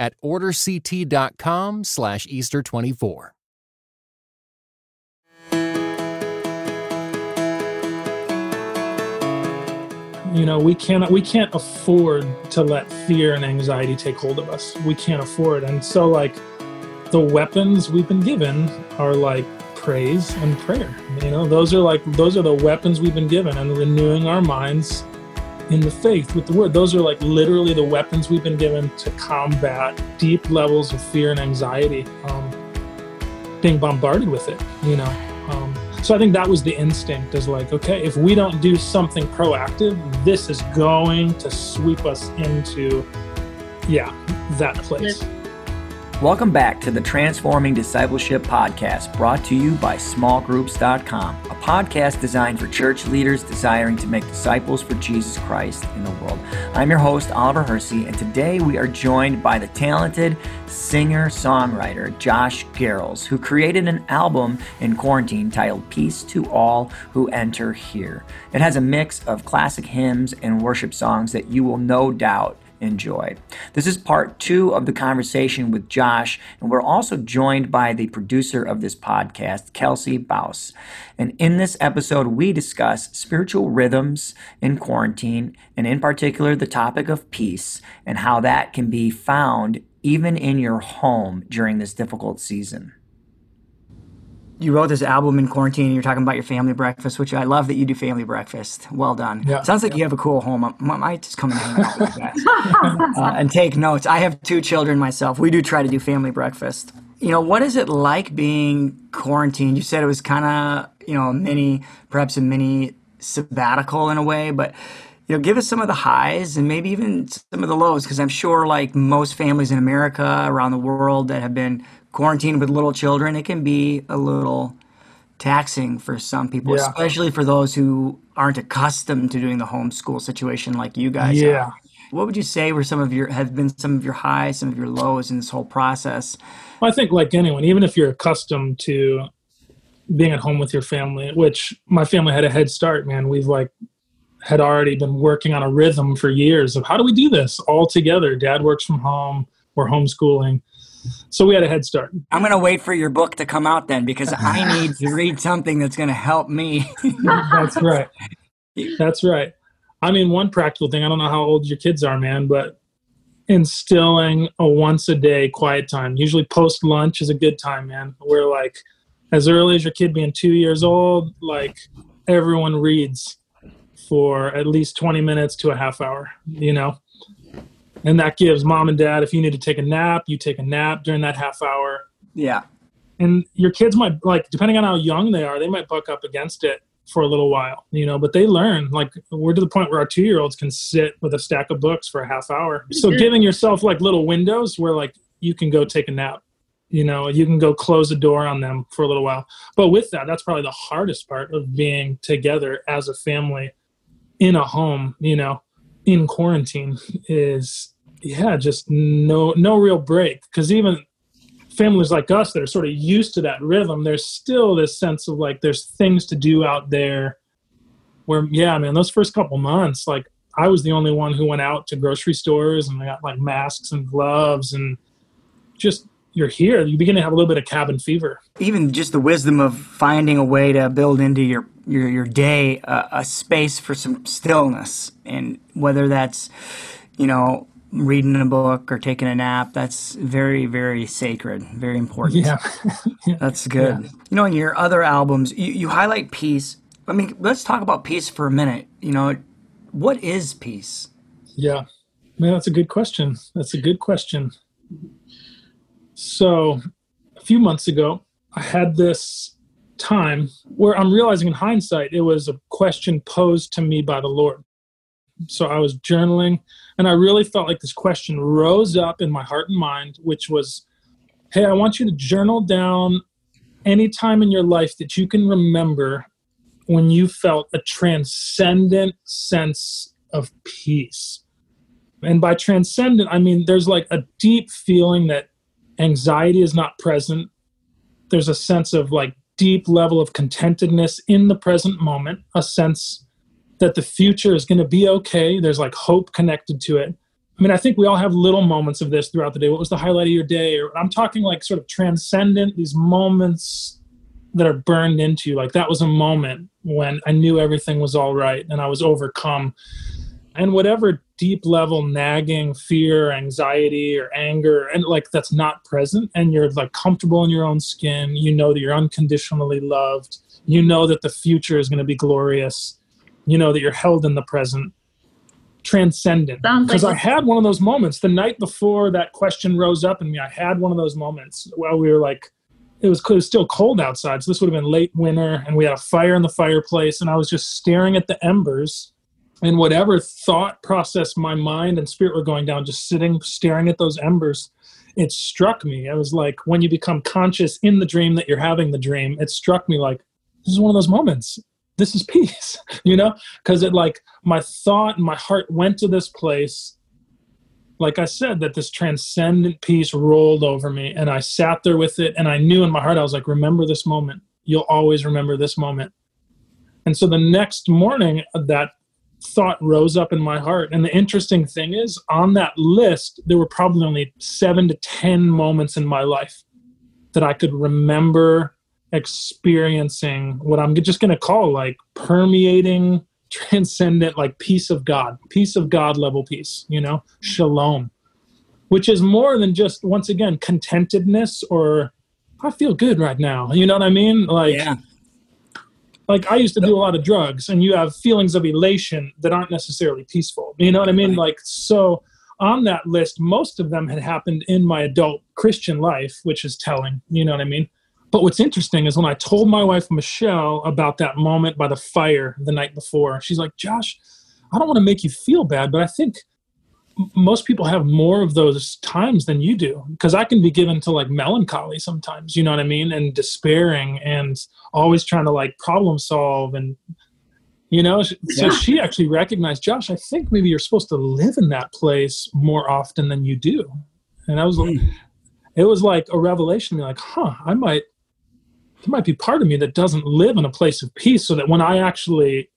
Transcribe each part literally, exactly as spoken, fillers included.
at orderct.com slash Easter24. You know, we cannot we can't afford to let fear and anxiety take hold of us. We can't afford. And so, like, the weapons we've been given are like praise and prayer. You know, those are like those are the weapons we've been given, and renewing our minds in the faith with the word. Those are like literally the weapons we've been given to combat deep levels of fear and anxiety, um, being bombarded with it, you know. Um, so I think that was the instinct, is like, okay, if we don't do something proactive, this is going to sweep us into, yeah, that place. Welcome back to the Transforming Discipleship Podcast, brought to you by small groups dot com, a podcast designed for church leaders desiring to make disciples for Jesus Christ in the world. I'm your host, Oliver Hersey, and today we are joined by the talented singer-songwriter Josh Garrels, who created an album in quarantine titled Peace to All Who Enter Here. It has a mix of classic hymns and worship songs that you will no doubt enjoy. This is part two of the conversation with Josh, and we're also joined by the producer of this podcast, Kelsey Baus. And in this episode, we discuss spiritual rhythms in quarantine, and in particular, the topic of peace and how that can be found even in your home during this difficult season. You wrote this album in quarantine, and you're talking about your family breakfast, which I love that you do family breakfast. Well done. Yeah, Sounds like yeah. you have a cool home. I might just come and hang out with you guys uh, and take notes. I have two children myself. We do try to do family breakfast. You know, what is it like being quarantined? You said it was kind of, you know, mini, perhaps a mini sabbatical in a way, but, you know, give us some of the highs and maybe even some of the lows, because I'm sure, like most families in America, around the world, that have been quarantined with little children, it can be a little taxing for some people, yeah. especially for those who aren't accustomed to doing the homeschool situation like you guys yeah. are. What would you say were some of your have been some of your highs, some of your lows in this whole process? Well, I think like anyone, even if you're accustomed to being at home with your family, which my family had a head start, man. We've like had already been working on a rhythm for years of how do we do this all together? Dad works from home, we're homeschooling. So we had a head start. I'm going to wait for your book to come out then, because I need to read something that's going to help me. That's right. That's right. I mean, one practical thing, I don't know how old your kids are, man, but instilling a once a day quiet time, usually post lunch, is a good time, man. Where like as early as your kid being two years old, like everyone reads for at least twenty minutes to a half hour, you know? And that gives mom and dad, if you need to take a nap, you take a nap during that half hour. Yeah. And your kids might, like, depending on how young they are, they might buck up against it for a little while, you know, but they learn. Like, we're to the point where our two-year-olds can sit with a stack of books for a half hour. So giving yourself, like, little windows where, like, you can go take a nap, you know, you can go close the door on them for a little while. But with that, that's probably the hardest part of being together as a family in a home, you know, in quarantine, is yeah just no no real break, because even families like us that are sort of used to that rhythm, there's still this sense of like there's things to do out there where yeah man those first couple months, like I was the only one who went out to grocery stores, and I got like masks and gloves, and just you're here, you begin to have a little bit of cabin fever. Even just the wisdom of finding a way to build into your your, your day uh, a space for some stillness, and whether that's, you know, reading a book or taking a nap, that's very, very sacred, very important. Yeah. That's good. Yeah. You know, in your other albums, you, you highlight peace. I mean, let's talk about peace for a minute. You know, what is peace? Yeah, man, that's a good question. That's a good question. So a few months ago, I had this time where I'm realizing in hindsight, it was a question posed to me by the Lord. So I was journaling, and I really felt like this question rose up in my heart and mind, which was, hey, I want you to journal down any time in your life that you can remember when you felt a transcendent sense of peace. And by transcendent, I mean, there's like a deep feeling that anxiety is not present. There's a sense of like deep level of contentedness in the present moment, a sense that the future is going to be okay. There's like hope connected to it. I mean, I think we all have little moments of this throughout the day. What was the highlight of your day? Or I'm talking like sort of transcendent, these moments that are burned into you. Like that was a moment when I knew everything was all right and I was overcome. And whatever deep level nagging fear, anxiety, or anger, and like that's not present, and you're like comfortable in your own skin, you know that you're unconditionally loved, you know that the future is going to be glorious, you know that you're held in the present. Transcendent. Because like I had one of those moments the night before that question rose up in me. I had one of those moments where we were like, it was, it was still cold outside, so this would have been late winter, and we had a fire in the fireplace, and I was just staring at the embers. And whatever thought process my mind and spirit were going down, just sitting, staring at those embers, it struck me. I was like, when you become conscious in the dream that you're having the dream, it struck me like, this is one of those moments. This is peace, you know? Because it like, my thought and my heart went to this place, like I said, that this transcendent peace rolled over me. And I sat there with it, and I knew in my heart, I was like, remember this moment. You'll always remember this moment. And so the next morning, that thought rose up in my heart. And the interesting thing is, on that list, there were probably only seven to ten moments in my life that I could remember experiencing what I'm just going to call like permeating, transcendent, like peace of God, peace of God level peace, you know, shalom, which is more than just, once again, contentedness or I feel good right now. You know what I mean? Like, yeah. Like I used to do a lot of drugs, and you have feelings of elation that aren't necessarily peaceful. You know what I mean? Right. Like, so on that list, most of them had happened in my adult Christian life, which is telling, you know what I mean? But what's interesting is when I told my wife, Michelle, about that moment by the fire the night before, she's like, Josh, I don't want to make you feel bad, but I think most people have more of those times than you do, because I can be given to like melancholy sometimes, you know what I mean? And despairing and always trying to like problem solve. And, you know, so yeah. She actually recognized, Josh, I think maybe you're supposed to live in that place more often than you do. And I was like, mm. It was like a revelation to me, like, huh, I might, there might be part of me that doesn't live in a place of peace, so that when I actually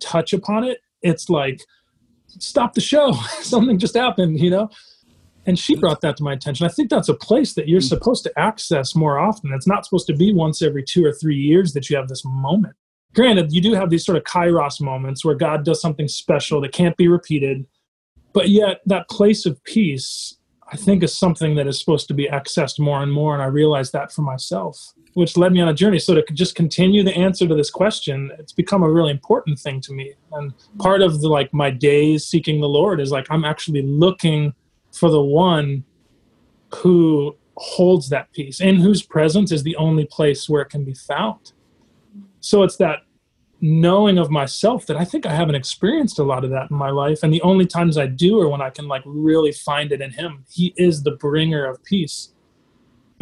touch upon it, it's like, stop the show. Something just happened, you know? And she brought that to my attention. I think that's a place that you're supposed to access more often. It's not supposed to be once every two or three years that you have this moment. Granted, you do have these sort of kairos moments where God does something special that can't be repeated. But yet that place of peace, I think, is something that is supposed to be accessed more and more. And I realized that for myself, which led me on a journey. So to just continue the answer to this question, it's become a really important thing to me. And part of the, like my days seeking the Lord is like, I'm actually looking for the one who holds that peace, in whose presence is the only place where it can be found. So it's that knowing of myself that I think I haven't experienced a lot of that in my life. And the only times I do are when I can like really find it in him. He is the bringer of peace.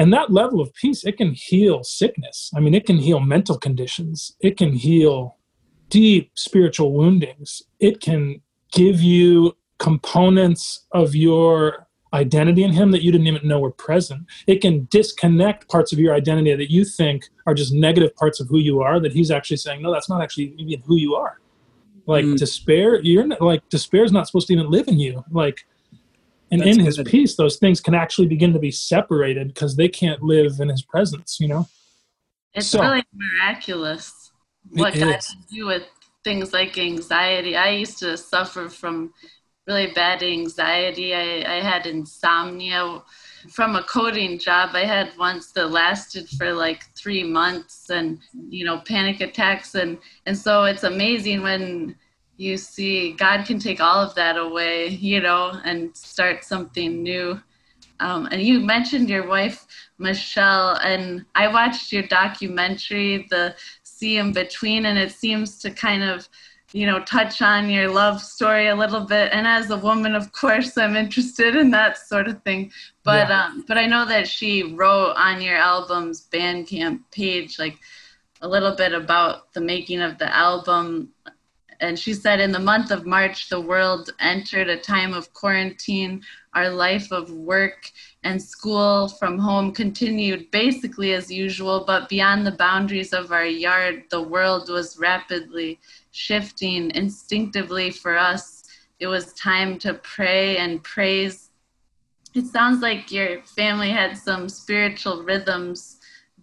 And that level of peace, it can heal sickness. I mean, it can heal mental conditions. It can heal deep spiritual woundings. It can give you components of your identity in him that you didn't even know were present. It can disconnect parts of your identity that you think are just negative parts of who you are, that he's actually saying, no, that's not actually even who you are. Like mm. despair, you're not, like despair is not supposed to even live in you. Like, and that's in his peace, those things can actually begin to be separated because they can't live in his presence, you know? It's so, really miraculous what God can do with things like anxiety. I used to suffer from really bad anxiety. I, I had insomnia from a coding job I had once that lasted for like three months and, you know, panic attacks. And, and so it's amazing when you see God can take all of that away, you know, and start something new. Um, and you mentioned your wife, Michelle, and I watched your documentary, The Sea In Between, and it seems to kind of you know, touch on your love story a little bit. And as a woman, of course, I'm interested in that sort of thing. But yeah. um, but I know that she wrote on your album's Bandcamp page, like, a little bit about the making of the album. And she said, in the month of March, the world entered a time of quarantine. Our life of work and school from home continued basically as usual, but beyond the boundaries of our yard, the world was rapidly shifting. Instinctively for us, it was time to pray and praise. It sounds like your family had some spiritual rhythms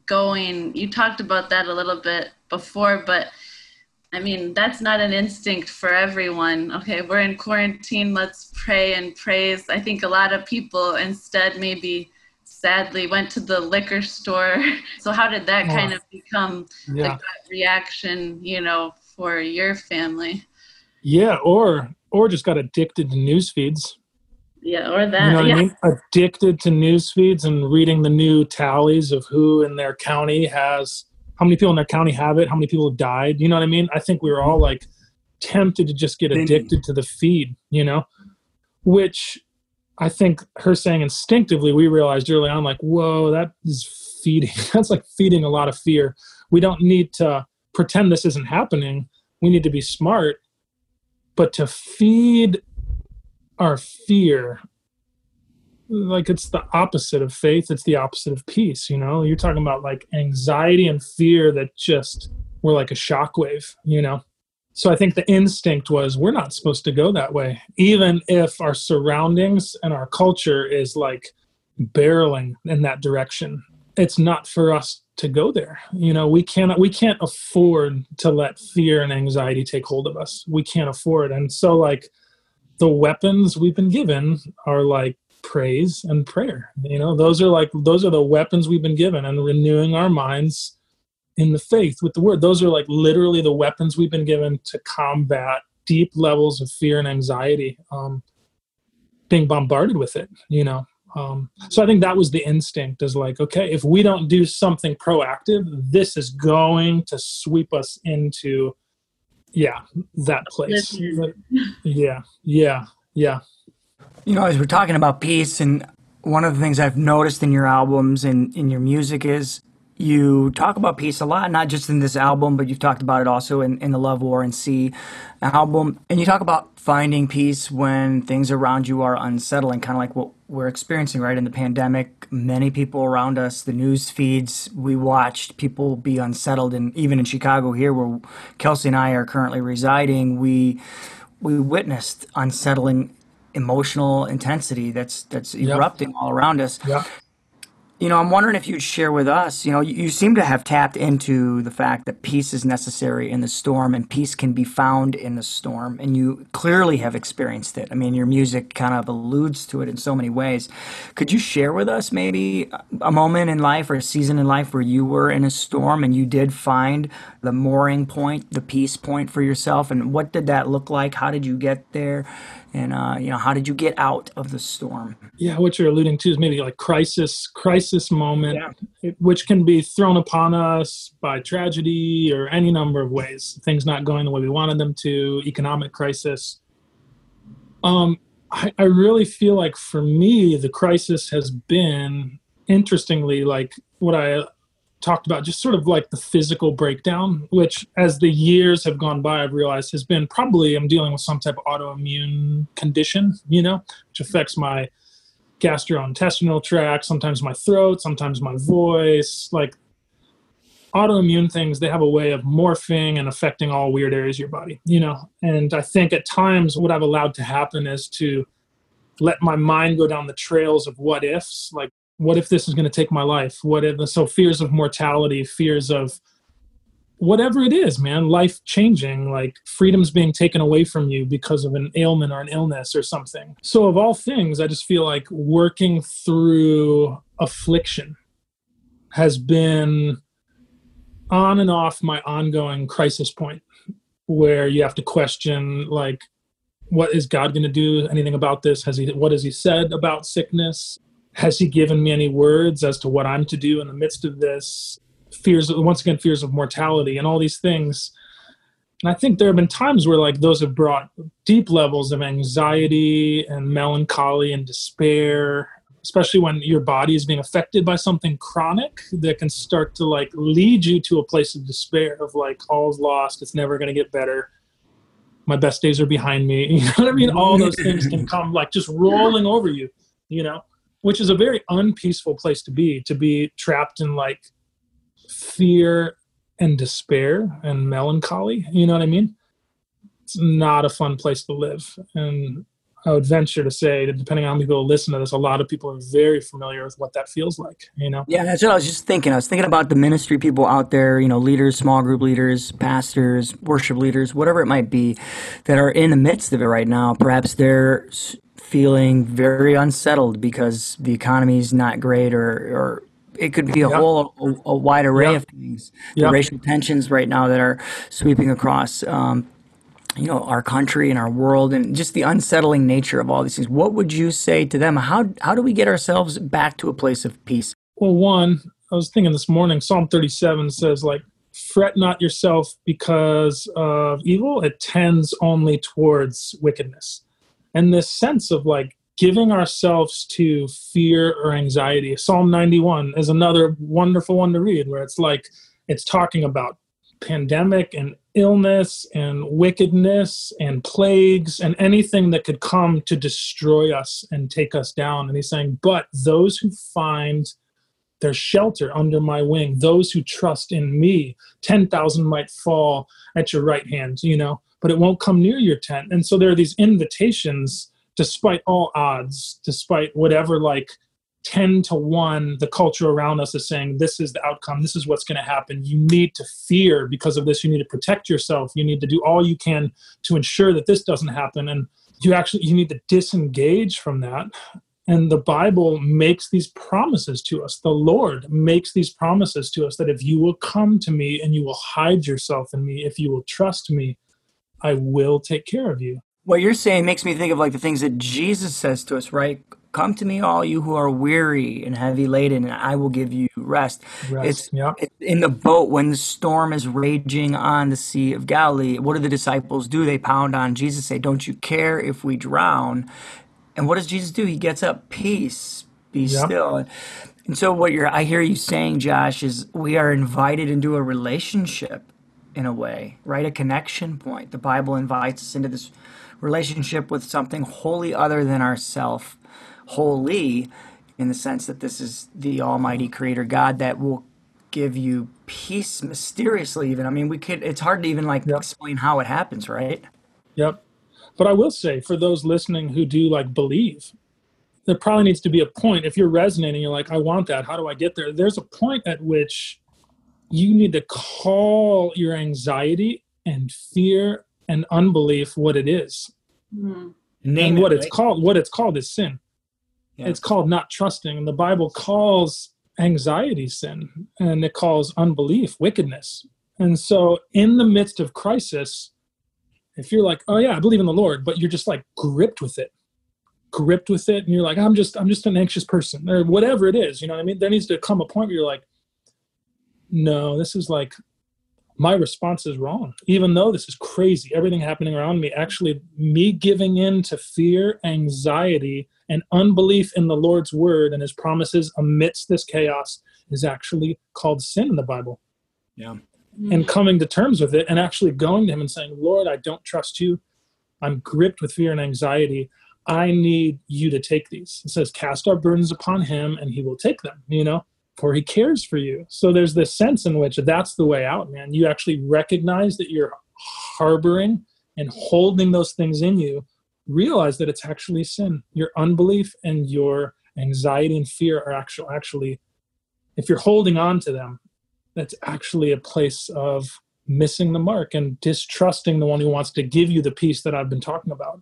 going. You talked about that a little bit before, but I mean, that's not an instinct for everyone. Okay, we're in quarantine, let's pray and praise. I think a lot of people instead maybe sadly went to the liquor store. So how did that kind of become yeah. like that reaction, you know, for your family? Yeah, or or just got addicted to news feeds. Yeah, or that. You know what yeah. I mean? Addicted to news feeds and reading the new tallies of who in their county has how many people in their county have it? How many people have died? You know what I mean? I think we were all like tempted to just get addicted to the feed, you know, which I think her saying instinctively, we realized early on, like, whoa, that is feeding. That's like feeding a lot of fear. We don't need to pretend this isn't happening. We need to be smart, but to feed our fear, like it's the opposite of faith. It's the opposite of peace. You know, you're talking about like anxiety and fear that just were like a shockwave, you know? So I think the instinct was we're not supposed to go that way. Even if our surroundings and our culture is like barreling in that direction, it's not for us to go there. You know, we cannot, we can't afford to let fear and anxiety take hold of us. We can't afford. And so like the weapons we've been given are like, praise and prayer. You know, those are like, those are the weapons we've been given, and renewing our minds in the faith with the word. Those are like literally the weapons we've been given to combat deep levels of fear and anxiety, um, being bombarded with it, you know? Um, so I think that was the instinct is like, okay, if we don't do something proactive, this is going to sweep us into, yeah, that place. Yeah. Yeah. Yeah. You know, as we're talking about peace, and one of the things I've noticed in your albums and in your music is you talk about peace a lot, not just in this album, but you've talked about it also in, in the Love, War, and Sea album. And you talk about finding peace when things around you are unsettling, kind of like what we're experiencing, right? In the pandemic, many people around us, the news feeds, we watched people be unsettled. And even in Chicago here, where Kelsey and I are currently residing, we we witnessed unsettling emotional intensity that's that's erupting yep. all around us. Yep. You know, I'm wondering if you'd share with us, you know, you, you seem to have tapped into the fact that peace is necessary in the storm, and peace can be found in the storm, and you clearly have experienced it. I mean, your music kind of alludes to it in so many ways. Could you share with us maybe a moment in life or a season in life where you were in a storm and you did find the mooring point, the peace point for yourself, and what did that look like? How did you get there? And, uh, you know, how did you get out of the storm? Yeah, what you're alluding to is maybe like crisis, crisis moment, yeah. which can be thrown upon us by tragedy or any number of ways. Things not going the way we wanted them to, economic crisis. Um, I, I really feel like for me, the crisis has been, interestingly, like what I talked about, just sort of like the physical breakdown, which as the years have gone by, I've realized has been probably I'm dealing with some type of autoimmune condition, you know, which affects my gastrointestinal tract, sometimes my throat, sometimes my voice. Like autoimmune things, they have a way of morphing and affecting all weird areas of your body, you know. And I think at times what I've allowed to happen is to let my mind go down the trails of what ifs, like, what if this is going to take my life? What if, so fears of mortality, fears of whatever it is, man, life changing, like freedom's being taken away from you because of an ailment or an illness or something. So of all things, I just feel like working through affliction has been on and off my ongoing crisis point, where you have to question, like, what is God going to do? Anything about this? Has he, what has he said about sickness? Has he given me any words as to what I'm to do in the midst of this? Fears, once again, fears of mortality and all these things. And I think there have been times where like those have brought deep levels of anxiety and melancholy and despair, especially when your body is being affected by something chronic that can start to like lead you to a place of despair of like, all's lost, it's never going to get better, my best days are behind me. You know what I mean? All those things can come like just rolling over you, you know, which is a very unpeaceful place to be, to be trapped in like fear and despair and melancholy. You know what I mean? It's not a fun place to live. And I would venture to say that depending on how many people listen to this, a lot of people are very familiar with what that feels like, you know? Yeah, that's what I was just thinking. I was thinking about the ministry people out there, you know, leaders, small group leaders, pastors, worship leaders, whatever it might be, that are in the midst of it right now. Perhaps they're feeling very unsettled because the economy is not great, or, or it could be a yep. whole, a, a wide array yep. of things. The yep. racial tensions right now that are sweeping across um you know, our country and our world, and just the unsettling nature of all these things. What would you say to them? How how do we get ourselves back to a place of peace? Well, one, I was thinking this morning, Psalm thirty-seven says, like, fret not yourself because of evil. It tends only towards wickedness. And this sense of, like, giving ourselves to fear or anxiety. Psalm ninety-one is another wonderful one to read, where it's like, it's talking about pandemic and illness and wickedness and plagues and anything that could come to destroy us and take us down. And he's saying, but those who find their shelter under my wing, those who trust in me, ten thousand might fall at your right hand, you know, but it won't come near your tent. And so there are these invitations, despite all odds, despite whatever, like, ten to one, the culture around us is saying, this is the outcome, this is what's going to happen. You need to fear because of this. You need to protect yourself. You need to do all you can to ensure that this doesn't happen. And you actually, you need to disengage from that. And the Bible makes these promises to us. The Lord makes these promises to us that if you will come to me and you will hide yourself in me, if you will trust me, I will take care of you. What you're saying makes me think of like the things that Jesus says to us, right? Come to me, all you who are weary and heavy laden, and I will give you rest. rest it's, yeah. it's in the boat when the storm is raging on the Sea of Galilee. What do the disciples do? They pound on Jesus, say, don't you care if we drown? And what does Jesus do? He gets up, peace, be yeah. still. And, and so what you're, I hear you saying, Josh, is we are invited into a relationship in a way, right? A connection point. The Bible invites us into this relationship with something wholly other than ourself. Holy in the sense that this is the Almighty Creator God that will give you peace mysteriously even. I mean, we could, it's hard to even like yep. explain how it happens, right? Yep. But I will say for those listening who do like believe, there probably needs to be a point. If you're resonating, you're like, I want that. How do I get there? There's a point at which you need to call your anxiety and fear and unbelief what it is. Mm-hmm. Name and what it, it's right? called, what it's called is sin. Yeah. It's called not trusting. And the Bible calls anxiety sin, and it calls unbelief wickedness. And so in the midst of crisis, if you're like, oh yeah, I believe in the Lord, but you're just like gripped with it, gripped with it. And you're like, I'm just, I'm just an anxious person or whatever it is. You know what I mean? There needs to come a point where you're like, no, this is like, my response is wrong. Even though this is crazy, everything happening around me, actually me giving in to fear, anxiety, and unbelief in the Lord's word and his promises amidst this chaos is actually called sin in the Bible. Yeah. And coming to terms with it and actually going to him and saying, Lord, I don't trust you. I'm gripped with fear and anxiety. I need you to take these. It says, cast our burdens upon him and he will take them, you know, for he cares for you. So there's this sense in which that's the way out, man. You actually recognize that you're harboring and holding those things in you. Realize that it's actually sin. Your unbelief and your anxiety and fear are actual, actually, if you're holding on to them, that's actually a place of missing the mark and distrusting the one who wants to give you the peace that I've been talking about.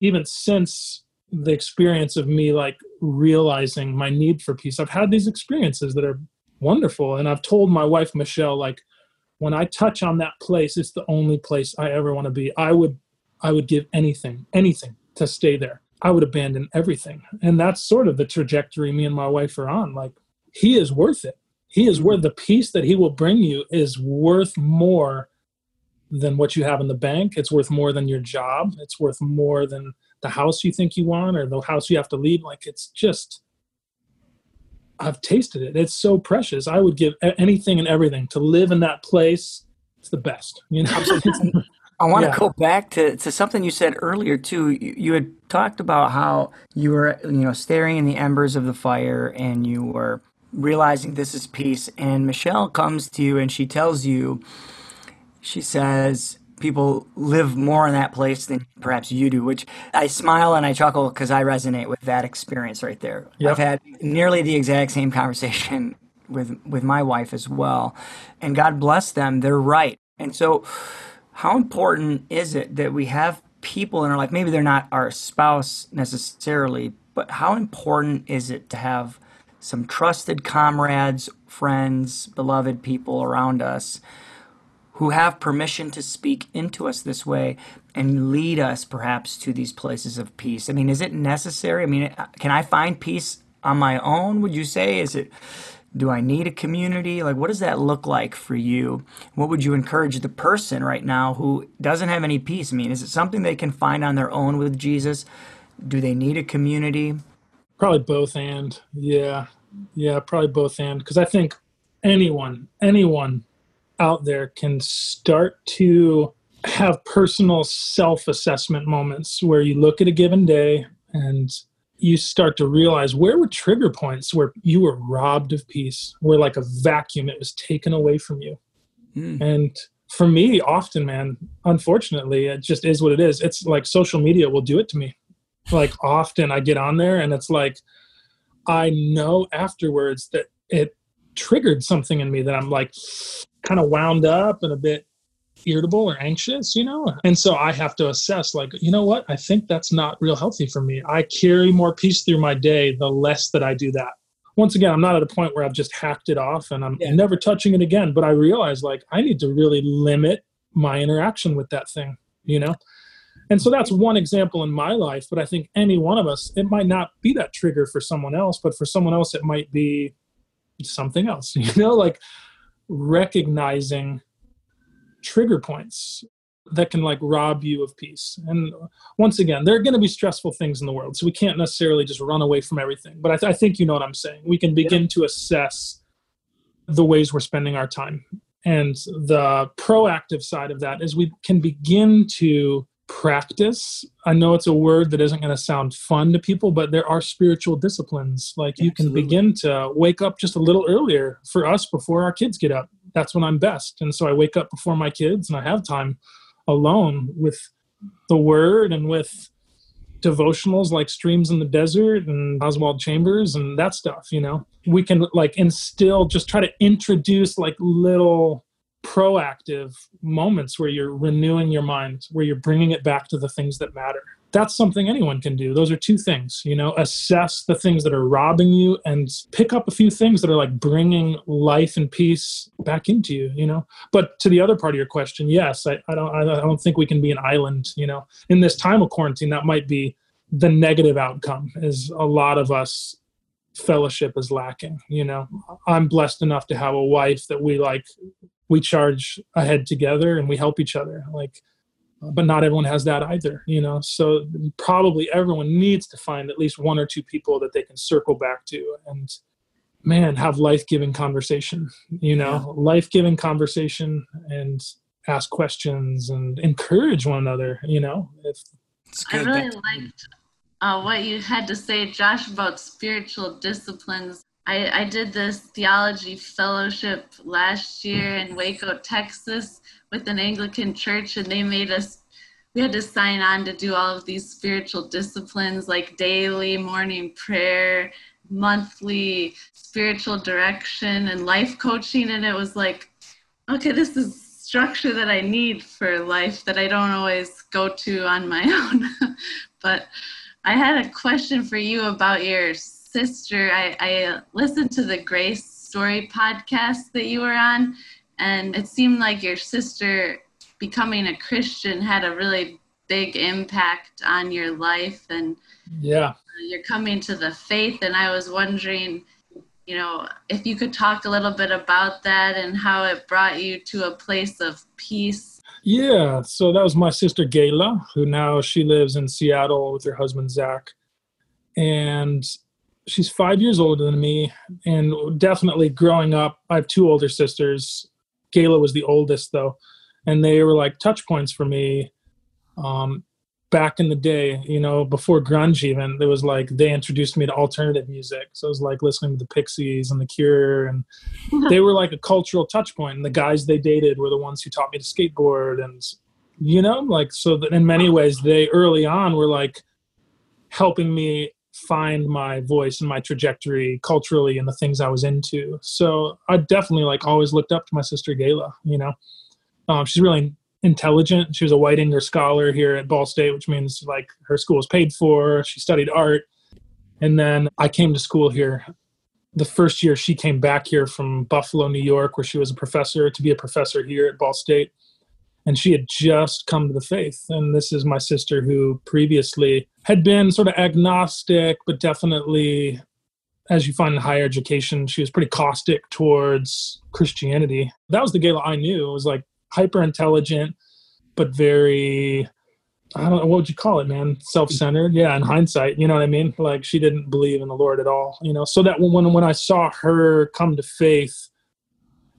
Even since the experience of me, like, realizing my need for peace, I've had these experiences that are wonderful. And I've told my wife, Michelle, like, when I touch on that place, it's the only place I ever want to be. I would I would give anything, anything to stay there. I would abandon everything. And that's sort of the trajectory me and my wife are on. Like, he is worth it. He is worth the peace that he will bring you is worth more than what you have in the bank. It's worth more than your job. It's worth more than the house you think you want or the house you have to leave. Like, it's just, I've tasted it. It's so precious. I would give anything and everything to live in that place. It's the best. You know? I want yeah. to go back to, to something you said earlier too. You, you had talked about how you were, you know, staring in the embers of the fire and you were realizing this is peace. And Michelle comes to you and she tells you, she says, people live more in that place than perhaps you do, which I smile and I chuckle because I resonate with that experience right there. Yep. I've had nearly the exact same conversation with with my wife as well. And God bless them, they're right. And so how important is it that we have people in our life, maybe they're not our spouse necessarily, but how important is it to have some trusted comrades, friends, beloved people around us who have permission to speak into us this way and lead us perhaps to these places of peace? I mean, is it necessary? I mean, can I find peace on my own, would you say? Is it, do I need a community? Like, what does that look like for you? What would you encourage the person right now who doesn't have any peace? I mean, is it something they can find on their own with Jesus? Do they need a community? Probably both and. Yeah. Yeah, probably both and. Because I think anyone, anyone, out there can start to have personal self-assessment moments where you look at a given day and you start to realize where were trigger points where you were robbed of peace, where like a vacuum, it was taken away from you. Mm. And for me, often, man, unfortunately, it just is what it is. It's like social media will do it to me. Like often I get on there and it's like, I know afterwards that it triggered something in me that I'm like, kind of wound up and a bit irritable or anxious, you know? And so I have to assess like, you know what? I think that's not real healthy for me. I carry more peace through my day, the less that I do that. Once again, I'm not at a point where I've just hacked it off and I'm yeah. never touching it again, but I realize like I need to really limit my interaction with that thing, you know? And so that's one example in my life, but I think any one of us, it might not be that trigger for someone else, but for someone else, it might be something else, you know, like recognizing trigger points that can like rob you of peace. And once again, there are going to be stressful things in the world. So we can't necessarily just run away from everything. But I, th- I think you know what I'm saying. We can begin yeah. to assess the ways we're spending our time. And the proactive side of that is we can begin to practice. I know it's a word that isn't going to sound fun to people, but there are spiritual disciplines. Like you Absolutely. Can begin to wake up just a little earlier for us before our kids get up. That's when I'm best. And so I wake up before my kids and I have time alone with the word and with devotionals like Streams in the Desert and Oswald Chambers and that stuff, you know. We can like instill, just try to introduce like little proactive moments where you're renewing your mind, where you're bringing it back to the things that matter. That's something anyone can do. Those are two things, you know, assess the things that are robbing you and pick up a few things that are like bringing life and peace back into you, you know. But to the other part of your question, yes, I, I don't, I don't think we can be an island, you know, in this time of quarantine. That might be the negative outcome is a lot of us fellowship is lacking, you know. I'm blessed enough to have a wife that we like, we charge ahead together and we help each other, like, but not everyone has that either, you know? So probably everyone needs to find at least one or two people that they can circle back to and, man, have life-giving conversation, you know, yeah. life-giving conversation and ask questions and encourage one another, you know? If, I really liked uh, what you had to say, Josh, about spiritual disciplines. I, I did this theology fellowship last year in Waco, Texas with an Anglican church, and they made us, we had to sign on to do all of these spiritual disciplines like daily morning prayer, monthly spiritual direction and life coaching. And it was like, okay, this is structure that I need for life that I don't always go to on my own. But I had a question for you about your sister. I, I listened to the Grace Story podcast that you were on, and it seemed like your sister becoming a Christian had a really big impact on your life and yeah, you're coming to the faith. And I was wondering, you know, if you could talk a little bit about that and how it brought you to a place of peace. Yeah, so that was my sister Gayla, who now she lives in Seattle with her husband Zach, and she's five years older than me. And definitely growing up, I have two older sisters. Gayla was the oldest though, and they were like touch points for me. Um, back in the day, you know, before grunge even, there was like, they introduced me to alternative music. So I was like listening to the Pixies and the Cure, and they were like a cultural touch point. And the guys they dated were the ones who taught me to skateboard. And, you know, like, so that in many ways they early on were like helping me find my voice and my trajectory culturally and the things I was into. So I definitely like always looked up to my sister Gayla, you know, um, she's really intelligent. She was a Whitinger scholar here at Ball State, which means like her school was paid for. She studied art. And then I came to school here the first year. She came back here from Buffalo, New York, where she was a professor, to be a professor here at Ball State. And she had just come to the faith. And this is my sister, who previously had been sort of agnostic, but definitely, as you find in higher education, she was pretty caustic towards Christianity. That was the Gayla I knew. It was like hyper intelligent, but very, I don't know, what would you call it, man? Self-centered. Yeah. In hindsight, you know what I mean? Like, she didn't believe in the Lord at all, you know? So that when, when I saw her come to faith,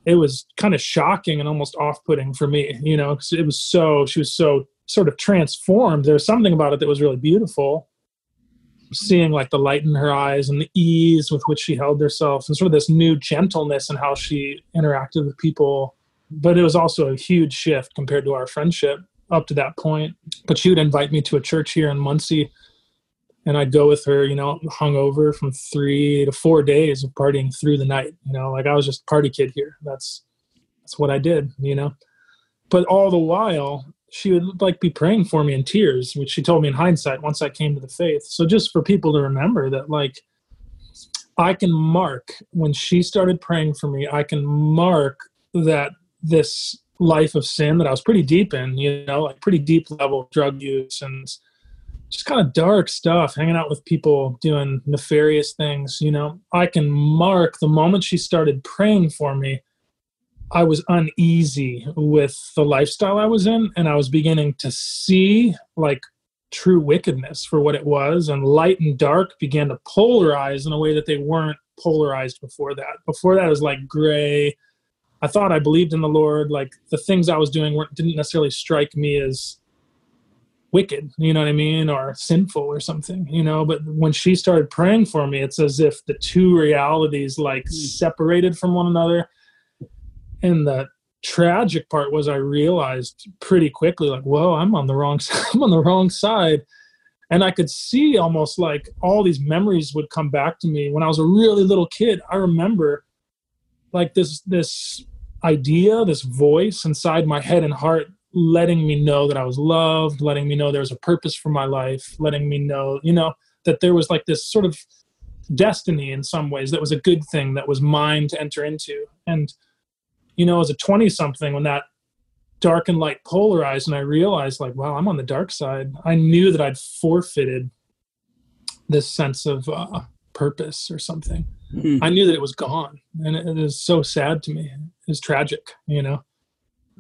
it was kind of shocking and almost off-putting for me, you know, because it was so, she was so sort of transformed. There was something about it that was really beautiful, seeing like the light in her eyes and the ease with which she held herself and sort of this new gentleness in how she interacted with people. But it was also a huge shift compared to our friendship up to that point. But she would invite me to a church here in Muncie, and I'd go with her, you know, hungover from three to four days of partying through the night. You know, like I was just a party kid here. That's that's what I did, you know. But all the while, she would like be praying for me in tears, which she told me in hindsight once I came to the faith. So just for people to remember that, like, I can mark when she started praying for me, I can mark that this life of sin that I was pretty deep in, you know, like pretty deep level drug use and just kind of dark stuff, hanging out with people doing nefarious things, you know, I can mark the moment she started praying for me, I was uneasy with the lifestyle I was in, and I was beginning to see like true wickedness for what it was, and light and dark began to polarize in a way that they weren't polarized before that. Before that, it was like gray. I thought I believed in the Lord. Like the things I was doing weren't, didn't necessarily strike me as wicked, you know what I mean? Or sinful or something, you know, but when she started praying for me, it's as if the two realities like separated from one another. And the tragic part was I realized pretty quickly, like, whoa, I'm on the wrong side. I'm on the wrong side. And I could see almost like all these memories would come back to me. When I was a really little kid, I remember like this, this idea, this voice inside my head and heart, letting me know that I was loved, letting me know there was a purpose for my life, letting me know, you know, that there was like this sort of destiny in some ways that was a good thing that was mine to enter into. And, you know, as a twenty something, when that dark and light polarized and I realized like, wow, I'm on the dark side. I knew that I'd forfeited this sense of uh, purpose or something. I knew that it was gone, and it is so sad to me. It's tragic, you know,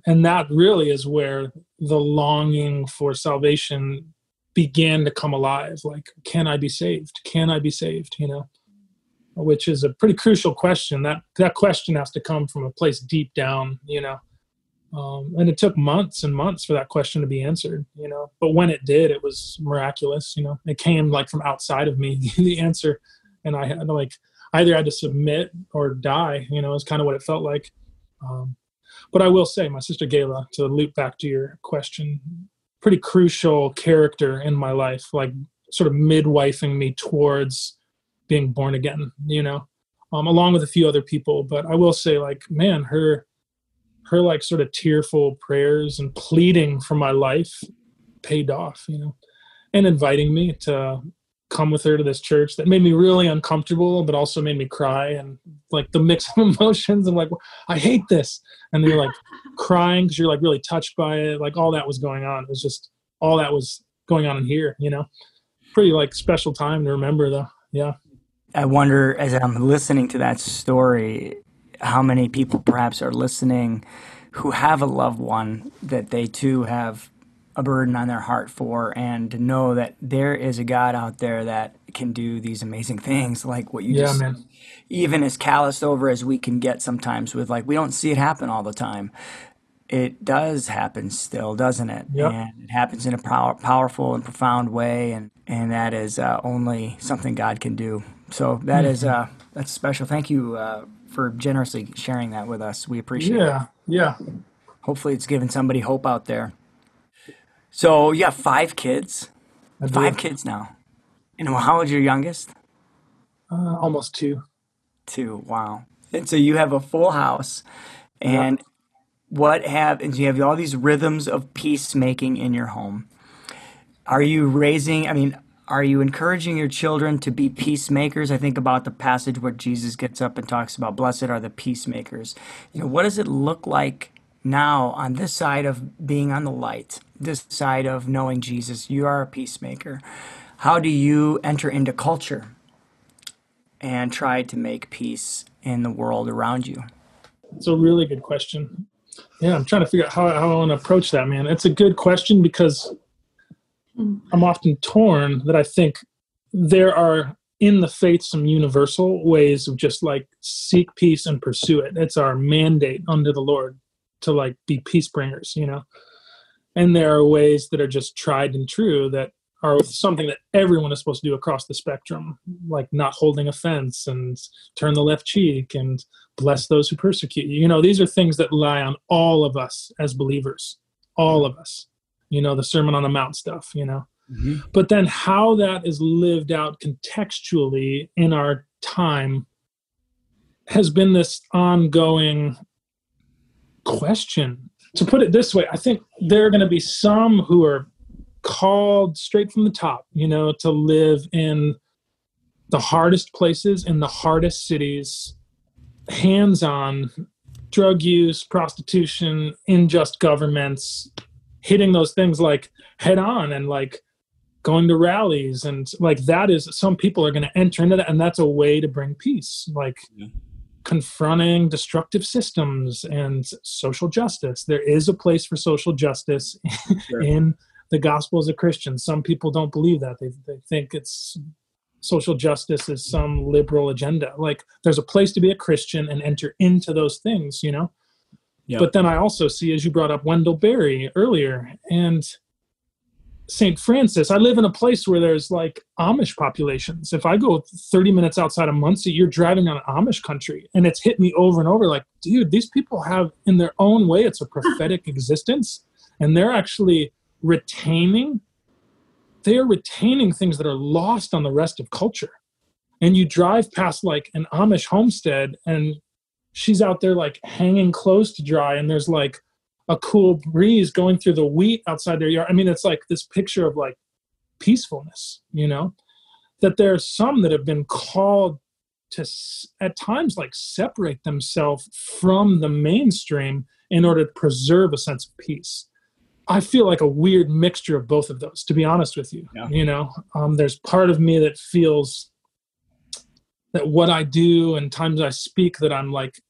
and that really is where the longing for salvation began to come alive. Like, can I be saved? Can I be saved? You know, which is a pretty crucial question. That that question has to come from a place deep down, you know, um, and it took months and months for that question to be answered, you know, but when it did, it was miraculous. You know, it came like from outside of me, the answer. And I had to like, either I had to submit or die, you know, is kind of what it felt like. Um, but I will say, my sister Gayla, to loop back to your question, pretty crucial character in my life, like sort of midwifing me towards being born again, you know, um, along with a few other people. But I will say, like, man, her, her like sort of tearful prayers and pleading for my life paid off, you know, and inviting me to come with her to this church that made me really uncomfortable, but also made me cry, and like the mix of emotions. I'm like, well, I hate this. And you're like crying because you're like really touched by it. Like all that was going on. It was just all that was going on in here, you know, pretty like special time to remember though. Yeah. I wonder, as I'm listening to that story, how many people perhaps are listening who have a loved one that they too have a burden on their heart for, and to know that there is a God out there that can do these amazing things, like what you yeah, just man. even as calloused over as we can get sometimes with, like, we don't see it happen all the time. It does happen still, doesn't it? Yep. And it happens in a power, powerful and profound way, and, and that is uh, only something God can do. So that mm-hmm. is uh, that's special. Thank you uh, for generously sharing that with us. We appreciate yeah. it. Yeah, yeah. Hopefully it's given somebody hope out there. So you have five kids, five kids now. And how old is your youngest? Uh, almost two. Two, wow. And so you have a full house. And yeah. what have, and you have all these rhythms of peacemaking in your home. Are you raising, I mean, are you encouraging your children to be peacemakers? I think about the passage where Jesus gets up and talks about, blessed are the peacemakers. You know, what does it look like now on this side of being on the light, this side of knowing Jesus? You are a peacemaker. How do you enter into culture and try to make peace in the world around you? It's a really good question. Yeah, I'm trying to figure out how, how I want to approach that, man. It's a good question because I'm often torn that I think there are in the faith some universal ways of just like seek peace and pursue it. It's our mandate under the Lord to like be peace bringers, you know. And there are ways that are just tried and true that are something that everyone is supposed to do across the spectrum, like not holding offense and turn the left cheek and bless those who persecute you. You know, these are things that lie on all of us as believers, all of us, you know, the Sermon on the Mount stuff, you know. Mm-hmm. But then how that is lived out contextually in our time has been this ongoing question. To put it this way, I think there are going to be some who are called straight from the top, you know, to live in the hardest places, in the hardest cities, hands-on, drug use, prostitution, unjust governments, hitting those things like head-on and like going to rallies. And like that is, some people are going to enter into that, and that's a way to bring peace. Like, yeah. confronting destructive systems and social justice. There is a place for social justice sure. in the gospel as a Christian. Some people don't believe that. They, they think it's social justice is some liberal agenda. Like, there's a place to be a Christian and enter into those things, you know? Yep. But then I also see, as you brought up Wendell Berry earlier and Saint Francis, I live in a place where there's like Amish populations. If I go thirty minutes outside of Muncie, you're driving on Amish country. And it's hit me over and over like, dude, these people have in their own way, it's a prophetic existence. And they're actually retaining, they're retaining things that are lost on the rest of culture. And you drive past like an Amish homestead and she's out there like hanging clothes to dry. And there's like a cool breeze going through the wheat outside their yard. I mean, it's like this picture of like peacefulness, you know, that there are some that have been called to at times like separate themselves from the mainstream in order to preserve a sense of peace. I feel like a weird mixture of both of those, to be honest with you. Yeah. You know, um, there's part of me that feels that what I do and times I speak that I'm like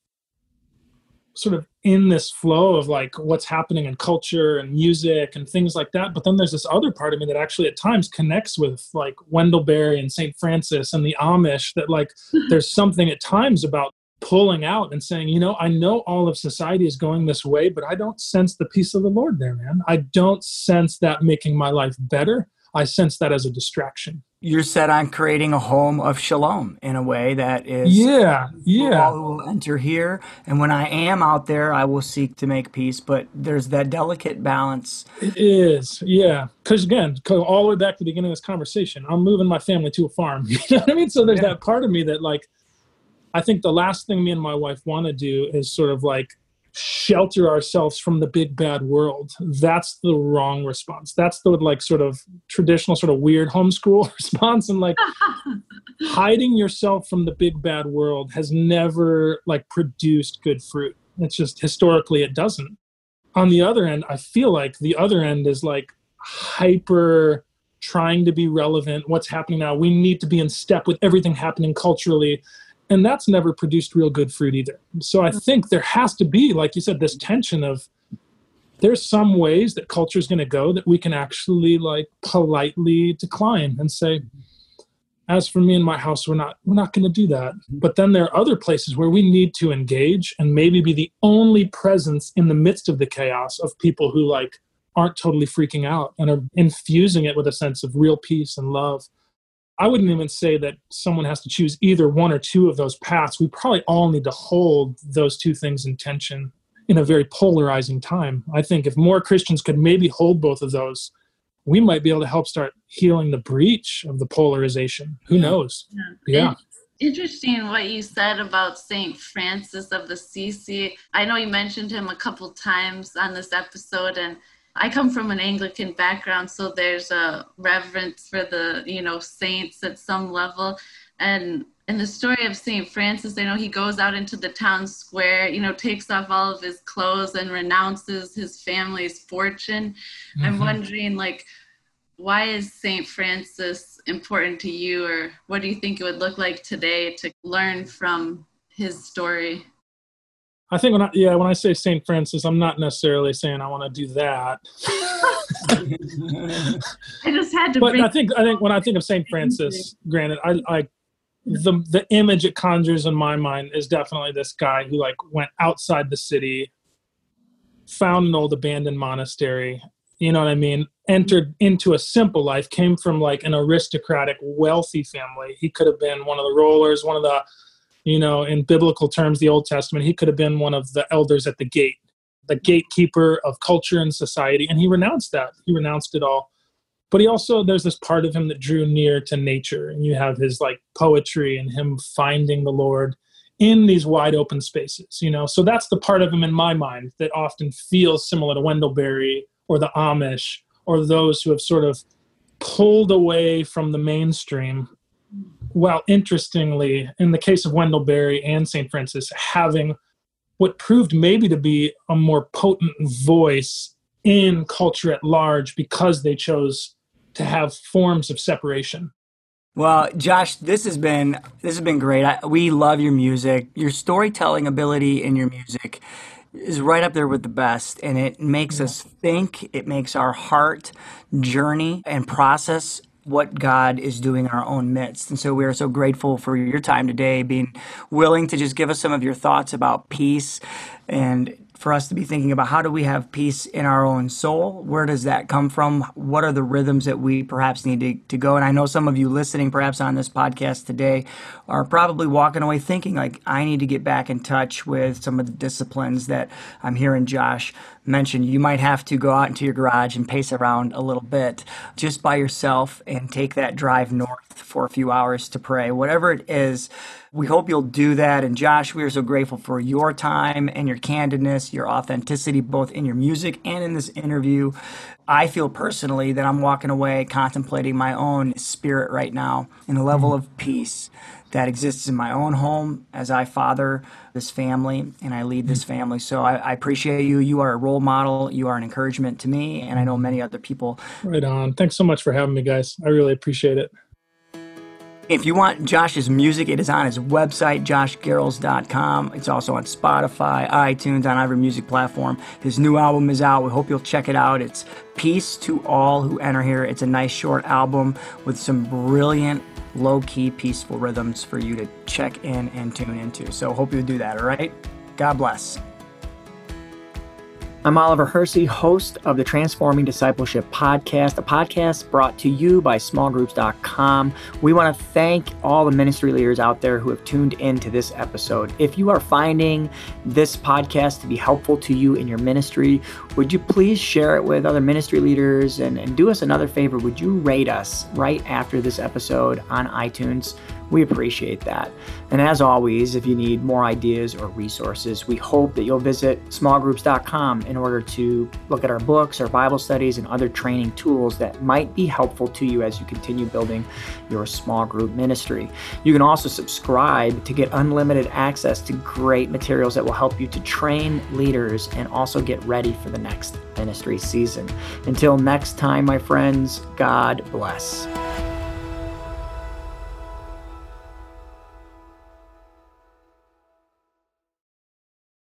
sort of in this flow of like what's happening in culture and music and things like that. But then there's this other part of me that actually at times connects with like Wendell Berry and Saint Francis and the Amish, that like there's something at times about pulling out and saying, you know, I know all of society is going this way, but I don't sense the peace of the Lord there, man. I don't sense that making my life better. I sense that as a distraction. You're set on creating a home of shalom in a way that is yeah, yeah. all who will enter here. And when I am out there, I will seek to make peace. But there's that delicate balance. It is, yeah. Because again, cause all the way back to the beginning of this conversation, I'm moving my family to a farm. You know what I mean? So there's yeah. that part of me that like, I think the last thing me and my wife want to do is sort of like shelter ourselves from the big bad world. That's the wrong response. That's the like sort of traditional sort of weird homeschool response. And like hiding yourself from the big bad world has never like produced good fruit. It's just historically it doesn't. On the other end, I feel like the other end is like hyper trying to be relevant. What's happening now? We need to be in step with everything happening culturally. and that's never produced real good fruit either. So I think there has to be, like you said, this tension of there's some ways that culture is going to go that we can actually like politely decline and say, as for me and my house, we're not we're not going to do that. But then there are other places where we need to engage and maybe be the only presence in the midst of the chaos of people who like aren't totally freaking out and are infusing it with a sense of real peace and love. I wouldn't even say that someone has to choose either one or two of those paths. We probably all need to hold those two things in tension in a very polarizing time. I think if more Christians could maybe hold both of those, we might be able to help start healing the breach of the polarization. Who knows? Yeah. yeah. Interesting what you said about Saint Francis of Assisi. I know you mentioned him a couple times on this episode, and I come from an Anglican background, so there's a reverence for the, you know, saints at some level. And in the story of Saint Francis, I know he goes out into the town square, you know, takes off all of his clothes and renounces his family's fortune. Mm-hmm. I'm wondering, like, why is Saint Francis important to you, or what do you think it would look like today to learn from his story? I think when I, yeah, when I say Saint Francis, I'm not necessarily saying I want to do that. I just had to. But I think I think when I think of Saint Francis, granted, I, I the the image it conjures in my mind is definitely this guy who like went outside the city, found an old abandoned monastery. You know what I mean? Entered into a simple life. Came from like an aristocratic, wealthy family. He could have been one of the rollers, one of the You know, in biblical terms, the Old Testament, he could have been one of the elders at the gate, the gatekeeper of culture and society. And he renounced that. He renounced it all. But he also, there's this part of him that drew near to nature. And you have his like poetry and him finding the Lord in these wide open spaces, you know. So that's the part of him in my mind that often feels similar to Wendell Berry or the Amish or those who have sort of pulled away from the mainstream. Well, interestingly, in the case of Wendell Berry and Saint Francis, having what proved maybe to be a more potent voice in culture at large because they chose to have forms of separation. Well, Josh, this has been this has been great. I, we love your music. Your storytelling ability in your music is right up there with the best, and it makes yeah. us think. It makes our heart journey and process what God is doing in our own midst. And so we are so grateful for your time today, being willing to just give us some of your thoughts about peace and for us to be thinking about how do we have peace in our own soul? Where does that come from? What are the rhythms that we perhaps need to, to go? And I know some of you listening perhaps on this podcast today are probably walking away thinking like, I need to get back in touch with some of the disciplines that I'm hearing Josh mention. You might have to go out into your garage and pace around a little bit just by yourself and take that drive north for a few hours to pray. Whatever it is, we hope you'll do that. And Josh, we are so grateful for your time and your candidness, your authenticity, both in your music and in this interview. I feel personally that I'm walking away contemplating my own spirit right now and the level of peace that exists in my own home as I father this family and I lead this family. So I, I appreciate you. You are a role model. You are an encouragement to me, and I know many other people. Right on. Thanks so much for having me, guys. I really appreciate it. If you want Josh's music, it is on his website, josh garrels dot com. It's also on Spotify, iTunes, on every music platform. His new album is out. We hope you'll check it out. It's Peace to All Who Enter Here. It's a nice short album with some brilliant, low-key, peaceful rhythms for you to check in and tune into. So hope you'll do that, all right? God bless. I'm Oliver Hersey, host of the Transforming Discipleship Podcast, a podcast brought to you by small groups dot com. We want to thank all the ministry leaders out there who have tuned into this episode. If you are finding this podcast to be helpful to you in your ministry, would you please share it with other ministry leaders? And, and do us another favor, would you rate us right after this episode on iTunes? We appreciate that. And as always, if you need more ideas or resources, we hope that you'll visit small groups dot com in order to look at our books, our Bible studies, and other training tools that might be helpful to you as you continue building your small group ministry. You can also subscribe to get unlimited access to great materials that will help you to train leaders and also get ready for the next ministry season. Until next time, my friends, God bless.